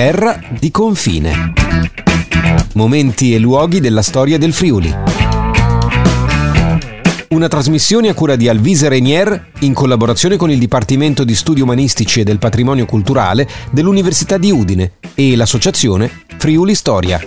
terra di confine. Momenti e luoghi della storia del Friuli. Una trasmissione a cura di Alvise Renier in collaborazione con il Dipartimento di Studi Umanistici e del Patrimonio Culturale dell'Università di Udine e l'associazione Friuli Storia.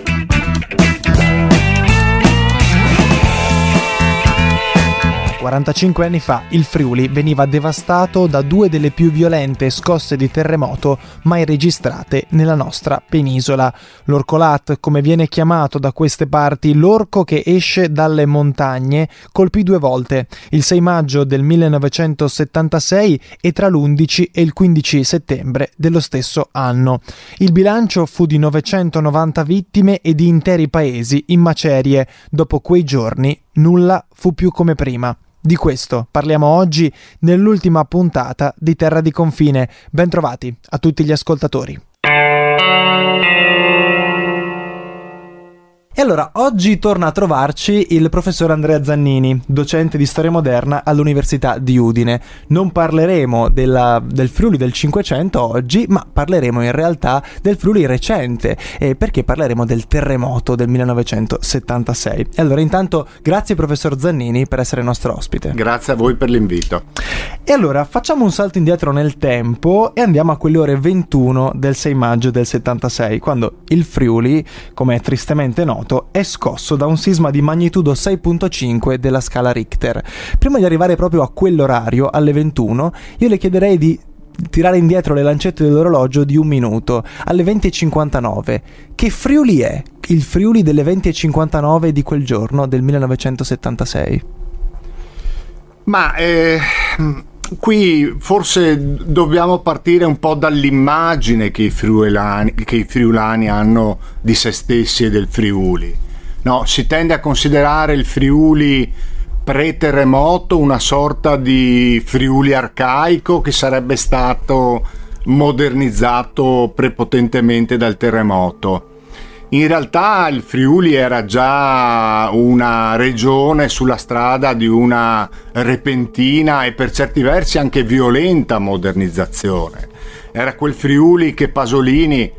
...45 anni fa il Friuli veniva devastato da due delle più violente scosse di terremoto mai registrate nella nostra penisola. L'Orcolat, come viene chiamato da queste parti, l'orco che esce dalle montagne, colpì due volte, il 6 maggio del 1976 e tra l'11 e il 15 settembre dello stesso anno. Il bilancio fu di 990 vittime e di interi paesi in macerie. Dopo quei giorni nulla fu più come prima. Di questo parliamo oggi nell'ultima puntata di Terra di Confine. Bentrovati a tutti gli ascoltatori. E allora, oggi torna a trovarci il professor Andrea Zannini, docente di storia moderna all'Università di Udine. Non parleremo del Friuli del Cinquecento oggi, ma parleremo in realtà del Friuli recente, perché parleremo del terremoto del 1976. E allora, intanto, grazie professor Zannini per essere nostro ospite. Grazie a voi per l'invito. E allora, facciamo un salto indietro nel tempo e andiamo a quelle ore 21 del 6 maggio del 76, quando il Friuli, come è tristemente noto, è scosso da un sisma di magnitudo 6.5 della scala Richter. Prima di arrivare proprio a quell'orario, alle 21, io le chiederei di tirare indietro le lancette dell'orologio di un minuto, alle 20.59. Che Friuli è il Friuli delle 20.59 di quel giorno del 1976? Ma qui forse dobbiamo partire un po' dall'immagine che i friulani hanno di se stessi e del Friuli. No, si tende a considerare il Friuli pre-terremoto una sorta di Friuli arcaico che sarebbe stato modernizzato prepotentemente dal terremoto. In realtà il Friuli era già una regione sulla strada di una repentina e per certi versi anche violenta modernizzazione. Era quel Friuli che Pasolini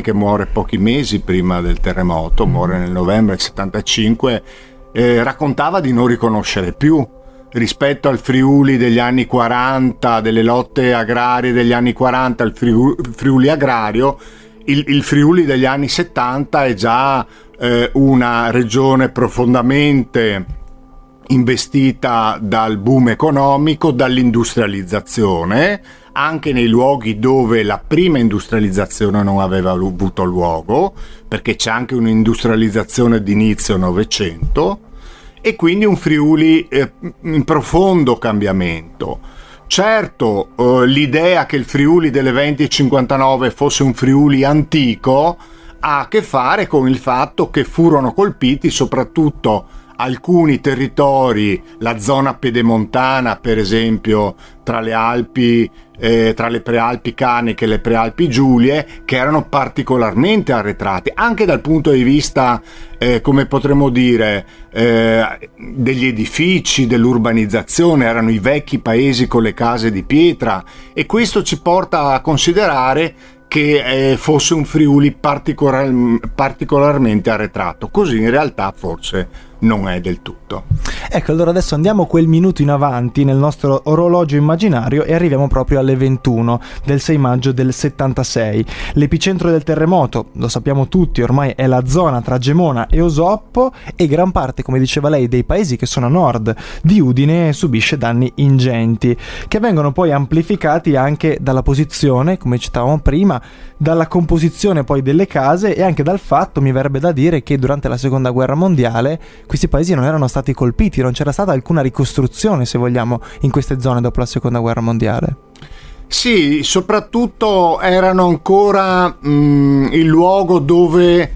che muore pochi mesi prima del terremoto, muore nel novembre del 75, raccontava di non riconoscere più rispetto al Friuli degli anni 40, delle lotte agrarie degli anni 40, il Friuli agrario. Il Friuli degli anni 70 è già una regione profondamente investita dal boom economico, dall'industrializzazione, anche nei luoghi dove la prima industrializzazione non aveva avuto luogo, perché c'è anche un'industrializzazione d'inizio Novecento, e quindi un Friuli in profondo cambiamento. Certo, l'idea che il Friuli delle 20.59 fosse un Friuli antico ha a che fare con il fatto che furono colpiti soprattutto alcuni territori, la zona pedemontana per esempio, tra le Alpi, tra le prealpi Caniche e le prealpi Giulie, che erano particolarmente arretrate, anche dal punto di vista, come potremmo dire, degli edifici, dell'urbanizzazione. Erano i vecchi paesi con le case di pietra, e questo ci porta a considerare che fosse un Friuli particolarmente arretrato. Così in realtà forse non è del tutto. Ecco, allora adesso andiamo quel minuto in avanti nel nostro orologio immaginario e arriviamo proprio alle 21 del 6 maggio del 76. L'epicentro del terremoto, lo sappiamo tutti, ormai è la zona tra Gemona e Osoppo, e gran parte, come diceva lei, dei paesi che sono a nord di Udine subisce danni ingenti, che vengono poi amplificati anche dalla posizione, come citavamo prima, dalla composizione poi delle case e anche dal fatto, mi verrebbe da dire, che durante la Seconda Guerra Mondiale questi paesi non erano stati colpiti, non c'era stata alcuna ricostruzione, se vogliamo, in queste zone dopo la Seconda Guerra Mondiale. Sì, soprattutto erano ancora il luogo dove,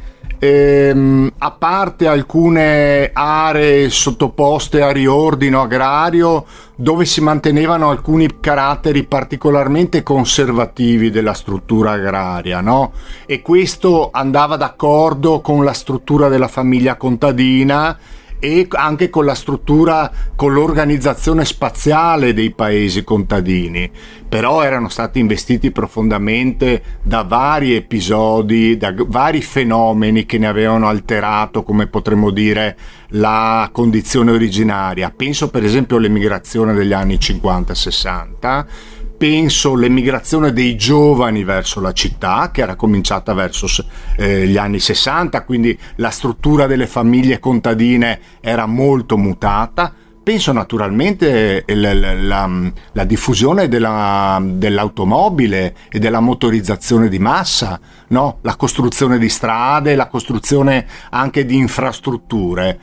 a parte alcune aree sottoposte a riordino agrario, dove si mantenevano alcuni caratteri particolarmente conservativi della struttura agraria, no? E questo andava d'accordo con la struttura della famiglia contadina e anche con la struttura, con l'organizzazione spaziale dei paesi contadini, però erano stati investiti profondamente da vari episodi, da vari fenomeni che ne avevano alterato, come potremmo dire, la condizione originaria. Penso per esempio all'emigrazione degli anni 50-60, penso l'emigrazione dei giovani verso la città, che era cominciata verso gli anni 60, quindi la struttura delle famiglie contadine era molto mutata. Penso naturalmente la diffusione dell'automobile e della motorizzazione di massa, no? La costruzione di strade, la costruzione anche di infrastrutture.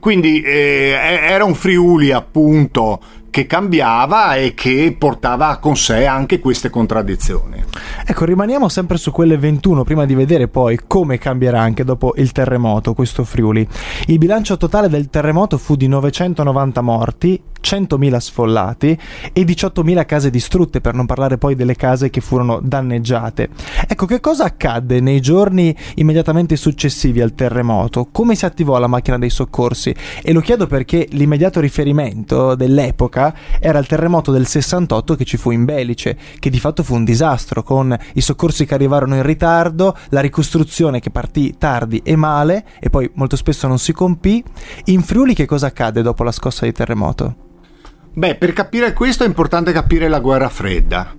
Quindi era un Friuli, appunto, che cambiava e che portava con sé anche queste contraddizioni. Ecco, rimaniamo sempre su quelle 21 prima di vedere poi come cambierà anche dopo il terremoto questo Friuli. Il bilancio totale del terremoto fu di 990 morti, 100.000 sfollati e 18.000 case distrutte, per non parlare poi delle case che furono danneggiate. Ecco, che cosa accadde nei giorni immediatamente successivi al terremoto? Come si attivò la macchina dei soccorsi? E lo chiedo perché l'immediato riferimento dell'epoca era il terremoto del 68 che ci fu in Belice, che di fatto fu un disastro, con i soccorsi che arrivarono in ritardo, la ricostruzione che partì tardi e male e poi molto spesso non si compì. In Friuli che cosa accade dopo la scossa di terremoto? Beh, per capire questo è importante capire la Guerra Fredda,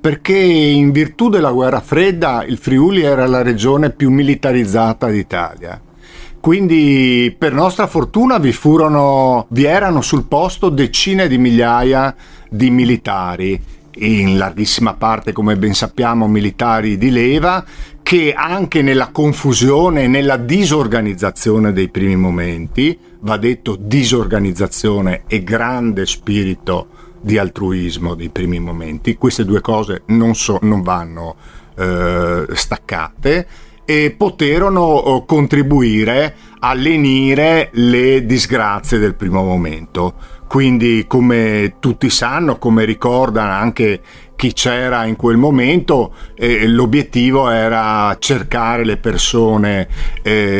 perché in virtù della Guerra Fredda il Friuli era la regione più militarizzata d'Italia. Quindi per nostra fortuna vi erano sul posto decine di migliaia di militari, in larghissima parte, come ben sappiamo, militari di leva, che anche nella confusione e nella disorganizzazione dei primi momenti, va detto disorganizzazione e grande spirito di altruismo dei primi momenti, queste due cose non vanno staccate, e poterono contribuire a lenire le disgrazie del primo momento. Quindi, come tutti sanno, come ricordano anche chi c'era in quel momento, l'obiettivo era cercare le persone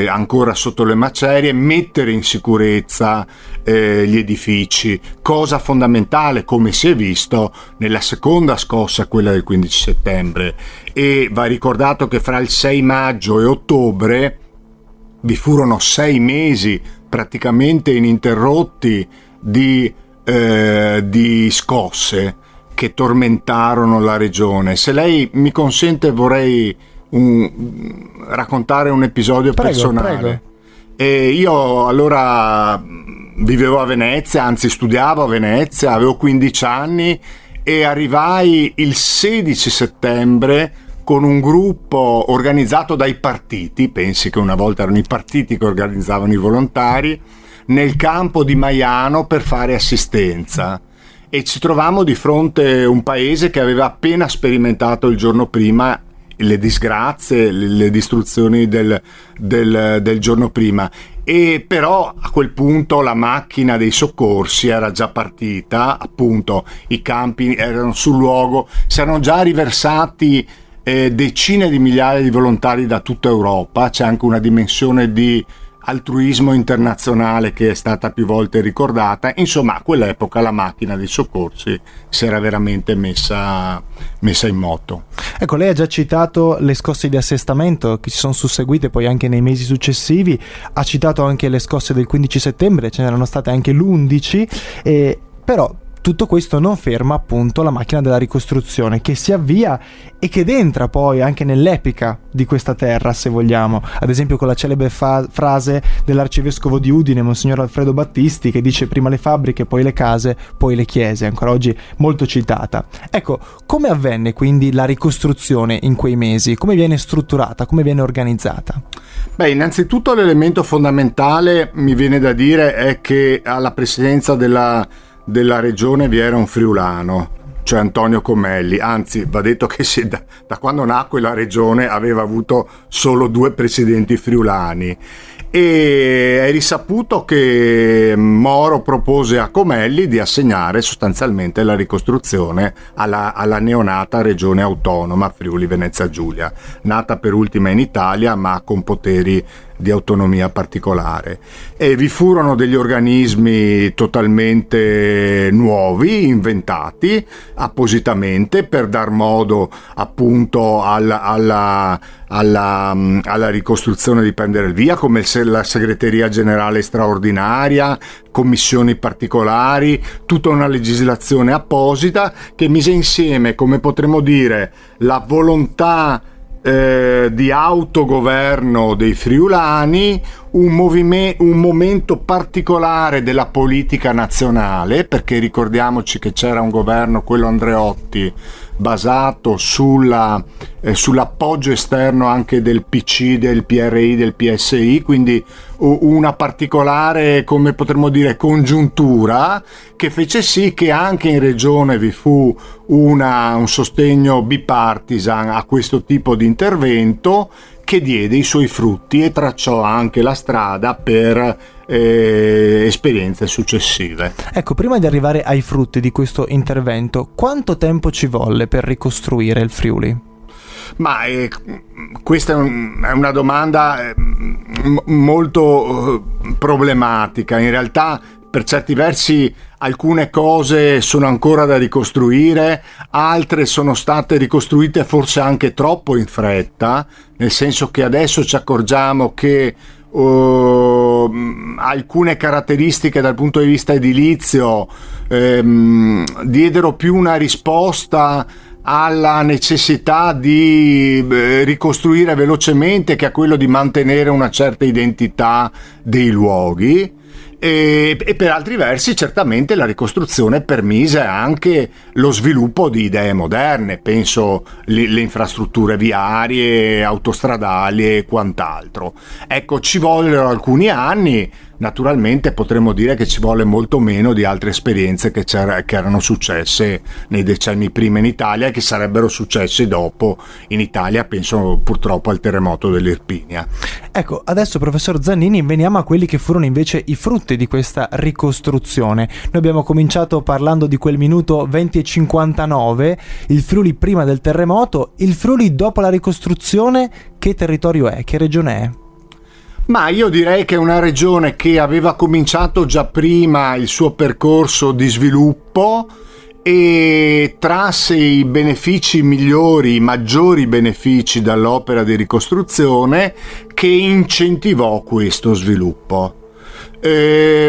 ancora sotto le macerie, mettere in sicurezza gli edifici, cosa fondamentale, come si è visto nella seconda scossa, quella del 15 settembre. E va ricordato che fra il 6 maggio e ottobre vi furono 6 mesi praticamente ininterrotti di scosse che tormentarono la regione. Se lei mi consente, vorrei raccontare un episodio personale. Prego. E io allora vivevo a Venezia, anzi studiavo a Venezia, avevo 15 anni e arrivai il 16 settembre con un gruppo organizzato dai partiti, pensi che una volta erano i partiti che organizzavano i volontari, nel campo di Maiano per fare assistenza. E ci trovammo di fronte a un paese che aveva appena sperimentato il giorno prima le disgrazie, le distruzioni del giorno prima, e però a quel punto la macchina dei soccorsi era già partita, appunto i campi erano sul luogo, si erano già riversati decine di migliaia di volontari da tutta Europa. C'è anche una dimensione di altruismo internazionale che è stata più volte ricordata. Insomma, a quell'epoca la macchina dei soccorsi si era veramente messa in moto. Ecco, lei ha già citato le scosse di assestamento che si sono susseguite poi anche nei mesi successivi, ha citato anche le scosse del 15 settembre, ce n'erano state anche l'11, però tutto questo non ferma appunto la macchina della ricostruzione che si avvia e che entra poi anche nell'epica di questa terra, se vogliamo, ad esempio con la celebre frase dell'arcivescovo di Udine, Monsignor Alfredo Battisti, che dice prima le fabbriche, poi le case, poi le chiese, ancora oggi molto citata. Ecco, come avvenne quindi la ricostruzione in quei mesi? Come viene strutturata? Come viene organizzata? Beh, innanzitutto l'elemento fondamentale, mi viene da dire, è che alla presidenza della regione vi era un friulano, cioè Antonio Comelli. Anzi, va detto che da quando nacque la regione aveva avuto solo 2 presidenti friulani, e è risaputo che Moro propose a Comelli di assegnare sostanzialmente la ricostruzione alla neonata Regione Autonoma Friuli Venezia Giulia, nata per ultima in Italia ma con poteri di autonomia particolare, e vi furono degli organismi totalmente nuovi, inventati appositamente per dar modo appunto alla ricostruzione di prendere il via, come la segreteria generale straordinaria, commissioni particolari, tutta una legislazione apposita che mise insieme, come potremmo dire, la volontà di autogoverno dei friulani, un momento particolare della politica nazionale, perché ricordiamoci che c'era un governo, quello Andreotti, basato sull'appoggio esterno anche del PC, del PRI, del PSI, quindi una particolare, come potremmo dire, congiuntura che fece sì che anche in regione vi fu un sostegno bipartisan a questo tipo di intervento, che diede i suoi frutti e tracciò anche la strada per esperienze successive. Ecco, prima di arrivare ai frutti di questo intervento, quanto tempo ci volle per ricostruire il Friuli? Ma questa è una domanda molto problematica. In realtà, per certi versi, alcune cose sono ancora da ricostruire, altre sono state ricostruite forse anche troppo in fretta, nel senso che adesso ci accorgiamo che alcune caratteristiche dal punto di vista edilizio diedero più una risposta alla necessità di ricostruire velocemente che a quello di mantenere una certa identità dei luoghi, e per altri versi certamente la ricostruzione permise anche lo sviluppo di idee moderne, penso le infrastrutture viarie, autostradali e quant'altro. Ecco, ci vollero alcuni anni. Naturalmente potremmo dire che ci volle molto meno di altre esperienze che erano successe nei decenni prima in Italia e che sarebbero successe dopo in Italia, penso purtroppo al terremoto dell'Irpinia. Ecco, adesso professor Zannini veniamo a quelli che furono invece i frutti di questa ricostruzione. Noi abbiamo cominciato parlando di quel minuto 20:59, il Friuli prima del terremoto, il Friuli dopo la ricostruzione, che territorio è, che regione è? Ma io direi che è una regione che aveva cominciato già prima il suo percorso di sviluppo e trasse i benefici migliori, i maggiori benefici dall'opera di ricostruzione che incentivò questo sviluppo. C'è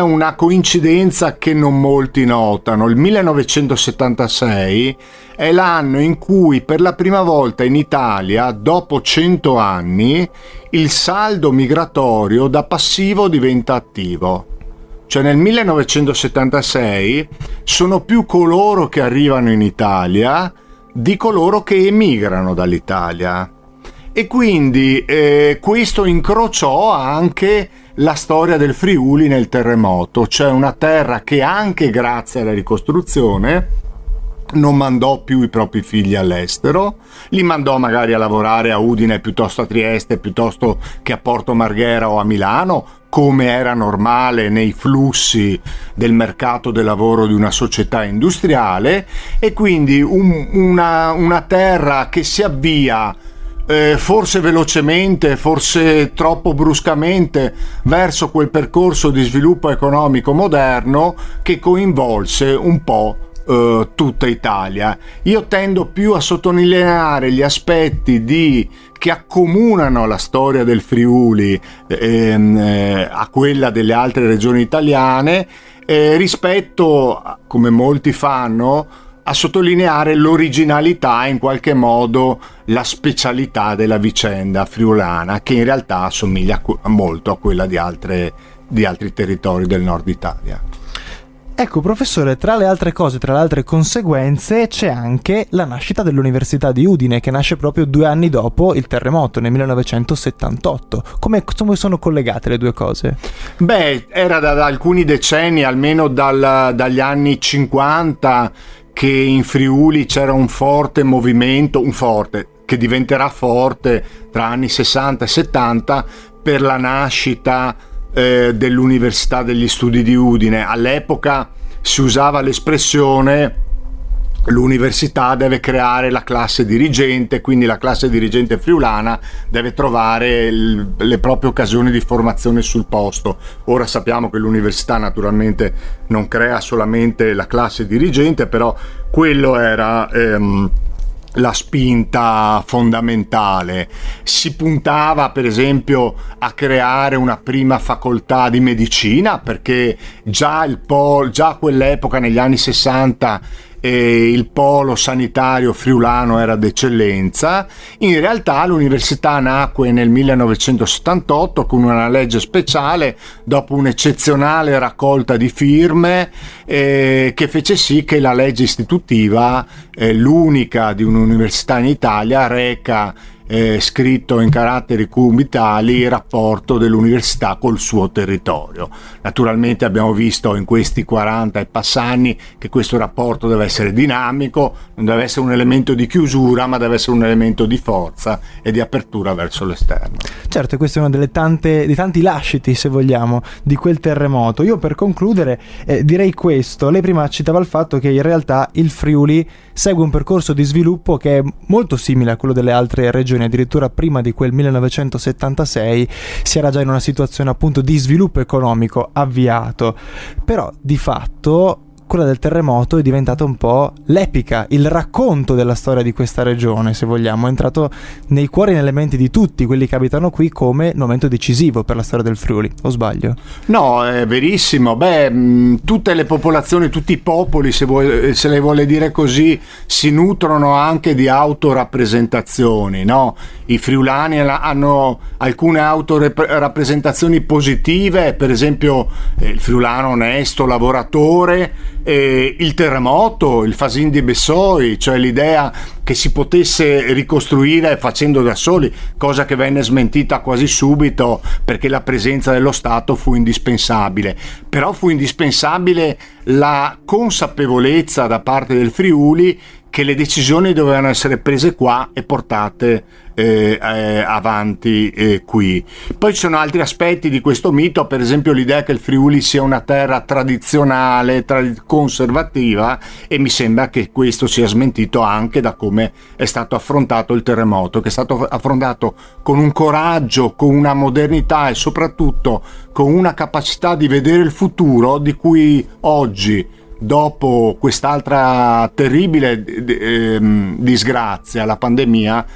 una coincidenza che non molti notano. Il 1976 è l'anno in cui per la prima volta in Italia, dopo 100 anni, il saldo migratorio da passivo diventa attivo. Cioè nel 1976 sono più coloro che arrivano in Italia di coloro che emigrano dall'Italia. E quindi questo incrociò anche la storia del Friuli nel terremoto, cioè una terra che anche grazie alla ricostruzione non mandò più i propri figli all'estero, li mandò magari a lavorare a Udine piuttosto a Trieste piuttosto che a Porto Marghera o a Milano, come era normale nei flussi del mercato del lavoro di una società industriale, e quindi una terra che si avvia forse velocemente, forse troppo bruscamente, verso quel percorso di sviluppo economico moderno che coinvolse un po' tutta Italia. Io tendo più a sottolineare gli aspetti che accomunano la storia del Friuli a quella delle altre regioni italiane, rispetto, come molti fanno, a sottolineare l'originalità e in qualche modo la specialità della vicenda friulana, che in realtà assomiglia molto a quella di altri territori del nord Italia. Ecco professore, tra le altre cose, tra le altre conseguenze, c'è anche la nascita dell'Università di Udine, che nasce proprio 2 anni dopo il terremoto, nel 1978. Come sono collegate le due cose? Beh, era da alcuni decenni, almeno dagli anni 50, che in Friuli c'era un forte movimento, che diventerà forte tra anni 60 e 70 per la nascita dell'Università degli Studi di Udine. All'epoca si usava l'espressione l'università deve creare la classe dirigente, quindi la classe dirigente friulana deve trovare le proprie occasioni di formazione sul posto. Ora sappiamo che l'università naturalmente non crea solamente la classe dirigente, però quello era la spinta fondamentale. Si puntava per esempio a creare una prima facoltà di medicina, perché già a quell'epoca, negli anni 60, il polo sanitario friulano era d'eccellenza. In realtà l'università nacque nel 1978 con una legge speciale, dopo un'eccezionale raccolta di firme che fece sì che la legge istitutiva, l'unica di un'università in Italia, reca scritto in caratteri cubitali il rapporto dell'università col suo territorio. Naturalmente abbiamo visto in questi 40 e passanni che questo rapporto deve essere dinamico, non deve essere un elemento di chiusura, ma deve essere un elemento di forza e di apertura verso l'esterno. Certo, questo è uno dei tanti lasciti, se vogliamo, di quel terremoto. Io per concludere direi questo: lei prima citava il fatto che in realtà il Friuli segue un percorso di sviluppo che è molto simile a quello delle altre regioni. Addirittura prima di quel 1976 si era già in una situazione appunto di sviluppo economico avviato, però di fatto quella del terremoto è diventata un po' l'epica, il racconto della storia di questa regione, se vogliamo, è entrato nei cuori e nelle menti di tutti quelli che abitano qui come un momento decisivo per la storia del Friuli, o sbaglio? No, è verissimo. Tutte le popolazioni, tutti i popoli, se le vuole dire così, si nutrono anche di autorappresentazioni, no? I friulani hanno alcune autorappresentazioni positive, per esempio il friulano onesto, lavoratore. Il terremoto, il Fasin di Bessoi, cioè l'idea che si potesse ricostruire facendo da soli, cosa che venne smentita quasi subito perché la presenza dello Stato fu indispensabile. Però fu indispensabile la consapevolezza da parte del Friuli che le decisioni dovevano essere prese qua e portate avanti qui. Poi ci sono altri aspetti di questo mito, per esempio l'idea che il Friuli sia una terra tradizionale, conservativa, e mi sembra che questo sia smentito anche da come è stato affrontato il terremoto, che è stato affrontato con un coraggio, con una modernità e soprattutto con una capacità di vedere il futuro di cui oggi, dopo quest'altra terribile disgrazia, la pandemia,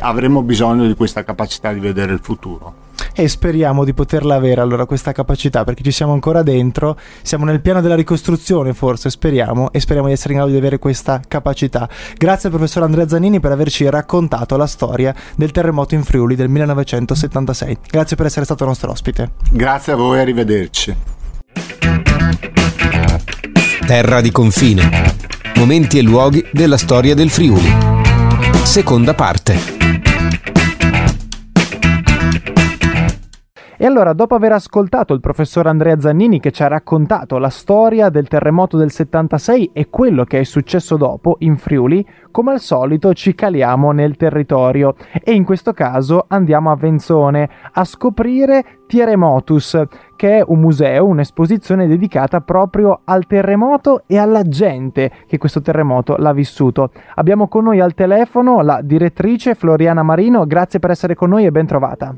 avremo bisogno di questa capacità di vedere il futuro. E speriamo di poterla avere allora questa capacità, perché ci siamo ancora dentro, siamo nel piano della ricostruzione forse, speriamo di essere in grado di avere questa capacità. Grazie professor Andrea Zannini per averci raccontato la storia del terremoto in Friuli del 1976. Grazie per essere stato nostro ospite. Grazie a voi, arrivederci. Terra di confine, momenti e luoghi della storia del Friuli. Seconda parte. E allora, dopo aver ascoltato il professor Andrea Zannini che ci ha raccontato la storia del terremoto del 76 e quello che è successo dopo in Friuli, come al solito ci caliamo nel territorio e in questo caso andiamo a Venzone a scoprire Tieremotus, che è un museo, un'esposizione dedicata proprio al terremoto e alla gente che questo terremoto l'ha vissuto. Abbiamo con noi al telefono la direttrice Floriana Marino. Grazie per essere con noi e ben trovata.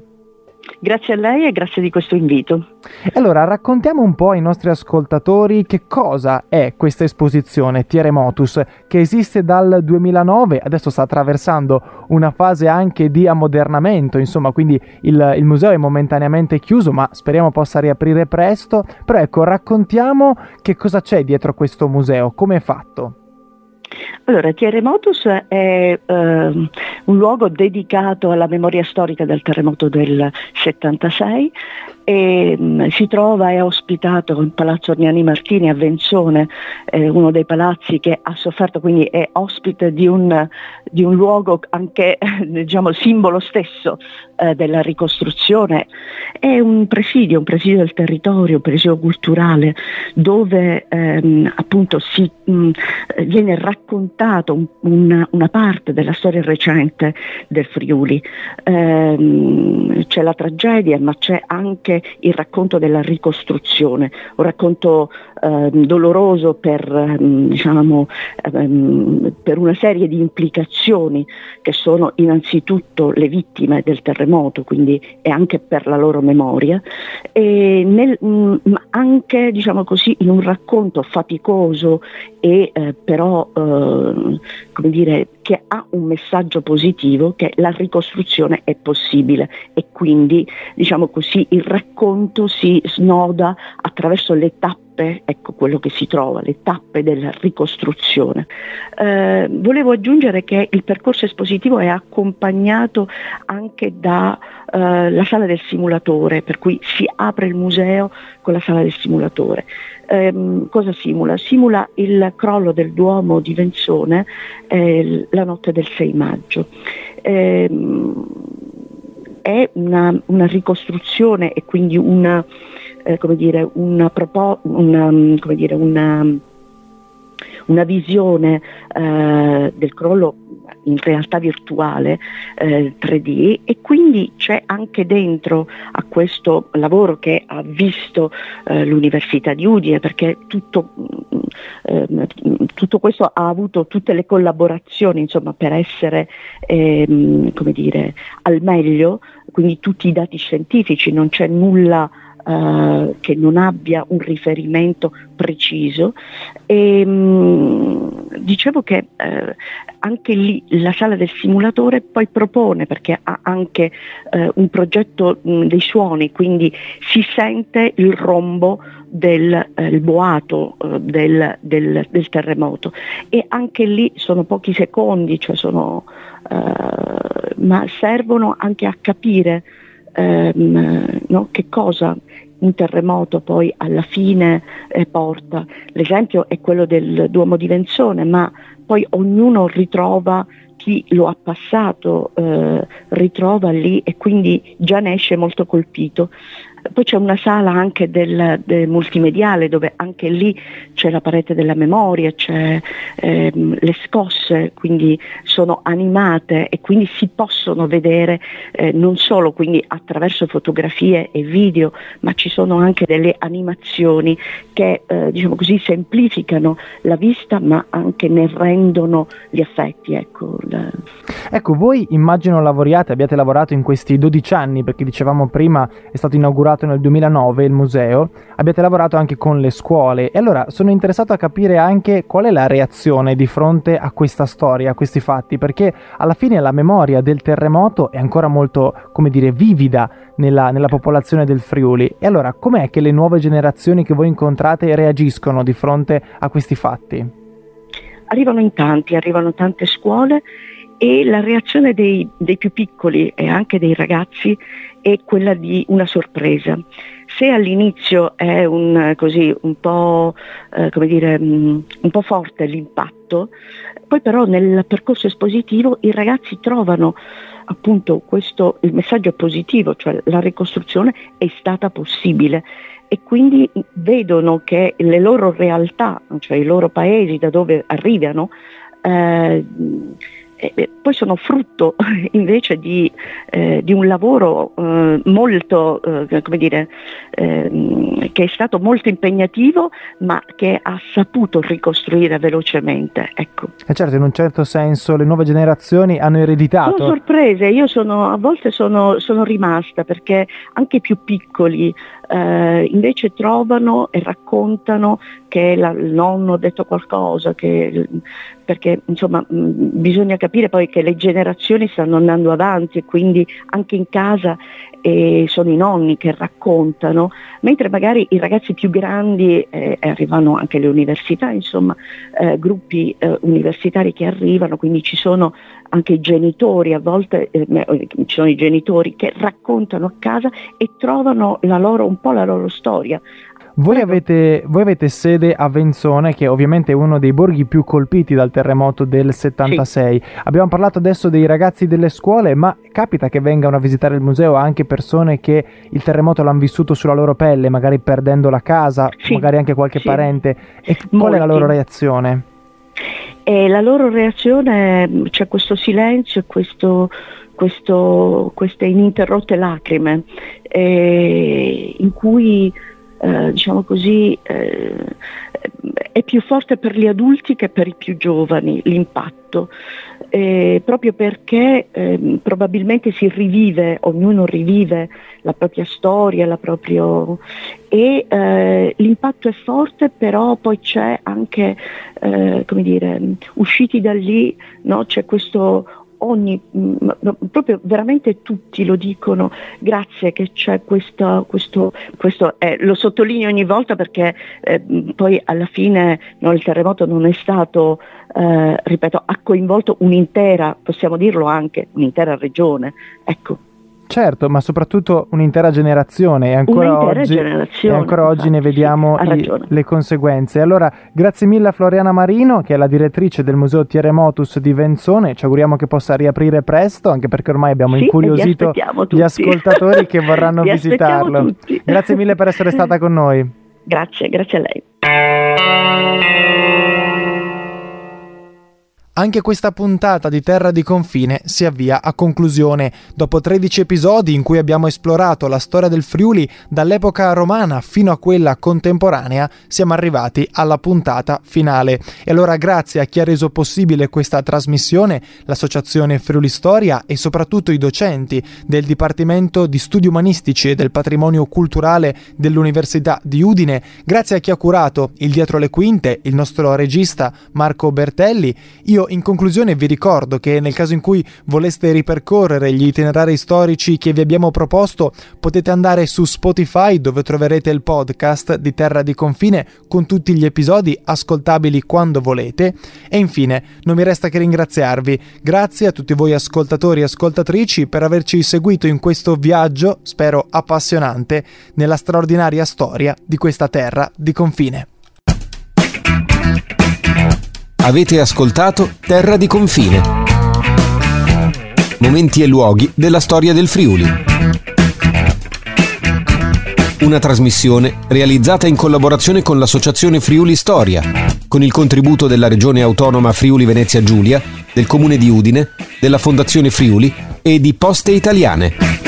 Grazie a lei e grazie di questo invito. Allora, raccontiamo un po' ai nostri ascoltatori che cosa è questa esposizione Tieremotus, che esiste dal 2009, adesso sta attraversando una fase anche di ammodernamento, insomma, quindi il museo è momentaneamente chiuso, ma speriamo possa riaprire presto. Però ecco, raccontiamo che cosa c'è dietro questo museo, come è fatto. Allora, Tieremotus è un luogo dedicato alla memoria storica del terremoto del 76 e si trova e ospitato in Palazzo Orniani Martini a Venzone, uno dei palazzi che ha sofferto, quindi è ospite di un luogo anche, diciamo, simbolo stesso della ricostruzione. È un presidio del territorio, un presidio culturale, dove appunto viene raccontato una parte della storia recente del Friuli. C'è la tragedia, ma c'è anche anche il racconto della ricostruzione, un racconto doloroso per una serie di implicazioni che sono innanzitutto le vittime del terremoto, quindi è anche per la loro memoria, e anche in un racconto faticoso e che ha un messaggio positivo, che la ricostruzione è possibile, e quindi il racconto si snoda attraverso le tappe, ecco quello che si trova, le tappe della ricostruzione. Volevo aggiungere che il percorso espositivo è accompagnato anche da la sala del simulatore, per cui si apre il museo con la sala del simulatore. Cosa simula? Simula il crollo del Duomo di Venzone la notte del 6 maggio. È una ricostruzione e quindi una visione del crollo in realtà virtuale 3D, e quindi c'è anche dentro a questo lavoro che ha visto l'Università di Udine, perché tutto questo ha avuto tutte le collaborazioni per essere al meglio, quindi tutti i dati scientifici, non c'è nulla che non abbia un riferimento preciso, e dicevo che anche lì la sala del simulatore poi propone, perché ha anche un progetto dei suoni, quindi si sente il rombo del boato del terremoto, e anche lì sono pochi secondi, ma servono anche a capire che cosa un terremoto poi alla fine porta. L'esempio è quello del Duomo di Venzone, ma poi ognuno ritrova chi lo ha passato, ritrova lì, e quindi già ne esce molto colpito. Poi c'è una sala anche del multimediale, dove anche lì c'è la parete della memoria, c'è le scosse, quindi sono animate e quindi si possono vedere non solo quindi attraverso fotografie e video, ma ci sono anche delle animazioni che semplificano la vista, ma anche ne rendono gli affetti. Ecco, voi immagino abbiate lavorato in questi 12 anni, perché dicevamo prima è stato inaugurato nel 2009 il museo, abbiate lavorato anche con le scuole, e allora sono interessato a capire anche qual è la reazione di fronte a questa storia, a questi fatti, perché alla fine la memoria del terremoto è ancora molto, vivida nella popolazione del Friuli. E allora com'è che le nuove generazioni che voi incontrate reagiscono di fronte a questi fatti? Arrivano tante scuole, e la reazione dei più piccoli e anche dei ragazzi è quella di una sorpresa. Se all'inizio è un po' forte l'impatto, poi però nel percorso espositivo i ragazzi trovano appunto il messaggio positivo, cioè la ricostruzione è stata possibile, e quindi vedono che le loro realtà, cioè i loro paesi da dove arrivano, poi sono frutto invece di un lavoro molto, che è stato molto impegnativo, ma che ha saputo ricostruire velocemente. Ecco. E certo, in un certo senso le nuove generazioni hanno ereditato. Sono sorprese, a volte sono rimasta, perché anche i più piccoli invece trovano e raccontano che il nonno ha detto qualcosa, perché bisogna capire poi che le generazioni stanno andando avanti, e quindi anche in casa sono i nonni che raccontano, mentre magari i ragazzi più grandi, arrivano anche le università, gruppi universitari che arrivano, quindi ci sono anche i genitori, a volte ci sono i genitori che raccontano a casa e trovano la loro storia. Voi avete sede a Venzone, che è ovviamente uno dei borghi più colpiti dal terremoto del 76. Sì. Abbiamo parlato adesso dei ragazzi delle scuole, ma capita che vengano a visitare il museo anche persone che il terremoto l'hanno vissuto sulla loro pelle, magari perdendo la casa, magari anche qualche parente. E qual è la loro reazione? E la loro reazione, c'è questo silenzio, queste ininterrotte lacrime, in cui diciamo così, è più forte per gli adulti che per i più giovani l'impatto, proprio perché probabilmente si rivive, ognuno rivive la propria storia, l'impatto è forte, però poi c'è anche, come dire, usciti da lì, no? C'è questo, proprio veramente tutti lo dicono, grazie che c'è questo lo sottolineo ogni volta perché poi alla fine il terremoto non è stato, ripeto, ha coinvolto un'intera, possiamo dirlo anche, un'intera regione, ecco. Certo, ma soprattutto un'intera generazione e ancora oggi ne vediamo le conseguenze. Allora, grazie mille a Floriana Marino, che è la direttrice del Museo Tieremotus di Venzone. Ci auguriamo che possa riaprire presto, anche perché ormai abbiamo incuriosito gli ascoltatori che vorranno visitarlo. Grazie mille per essere stata con noi. Grazie a lei. Anche questa puntata di Terra di Confine si avvia a conclusione. Dopo 13 episodi in cui abbiamo esplorato la storia del Friuli dall'epoca romana fino a quella contemporanea, siamo arrivati alla puntata finale. E allora grazie a chi ha reso possibile questa trasmissione, l'associazione Friuli Storia e soprattutto i docenti del Dipartimento di Studi Umanistici e del Patrimonio Culturale dell'Università di Udine, grazie a chi ha curato il Dietro le Quinte, il nostro regista Marco Bertelli. Io in conclusione vi ricordo che nel caso in cui voleste ripercorrere gli itinerari storici che vi abbiamo proposto, potete andare su Spotify, dove troverete il podcast di Terra di Confine con tutti gli episodi ascoltabili quando volete. E infine non mi resta che ringraziarvi. Grazie a tutti voi ascoltatori e ascoltatrici per averci seguito in questo viaggio, spero appassionante, nella straordinaria storia di questa Terra di Confine. Avete ascoltato Terra di Confine. Momenti e luoghi della storia del Friuli. Una trasmissione realizzata in collaborazione con l'Associazione Friuli Storia, con il contributo della Regione Autonoma Friuli Venezia Giulia, del Comune di Udine, della Fondazione Friuli e di Poste Italiane.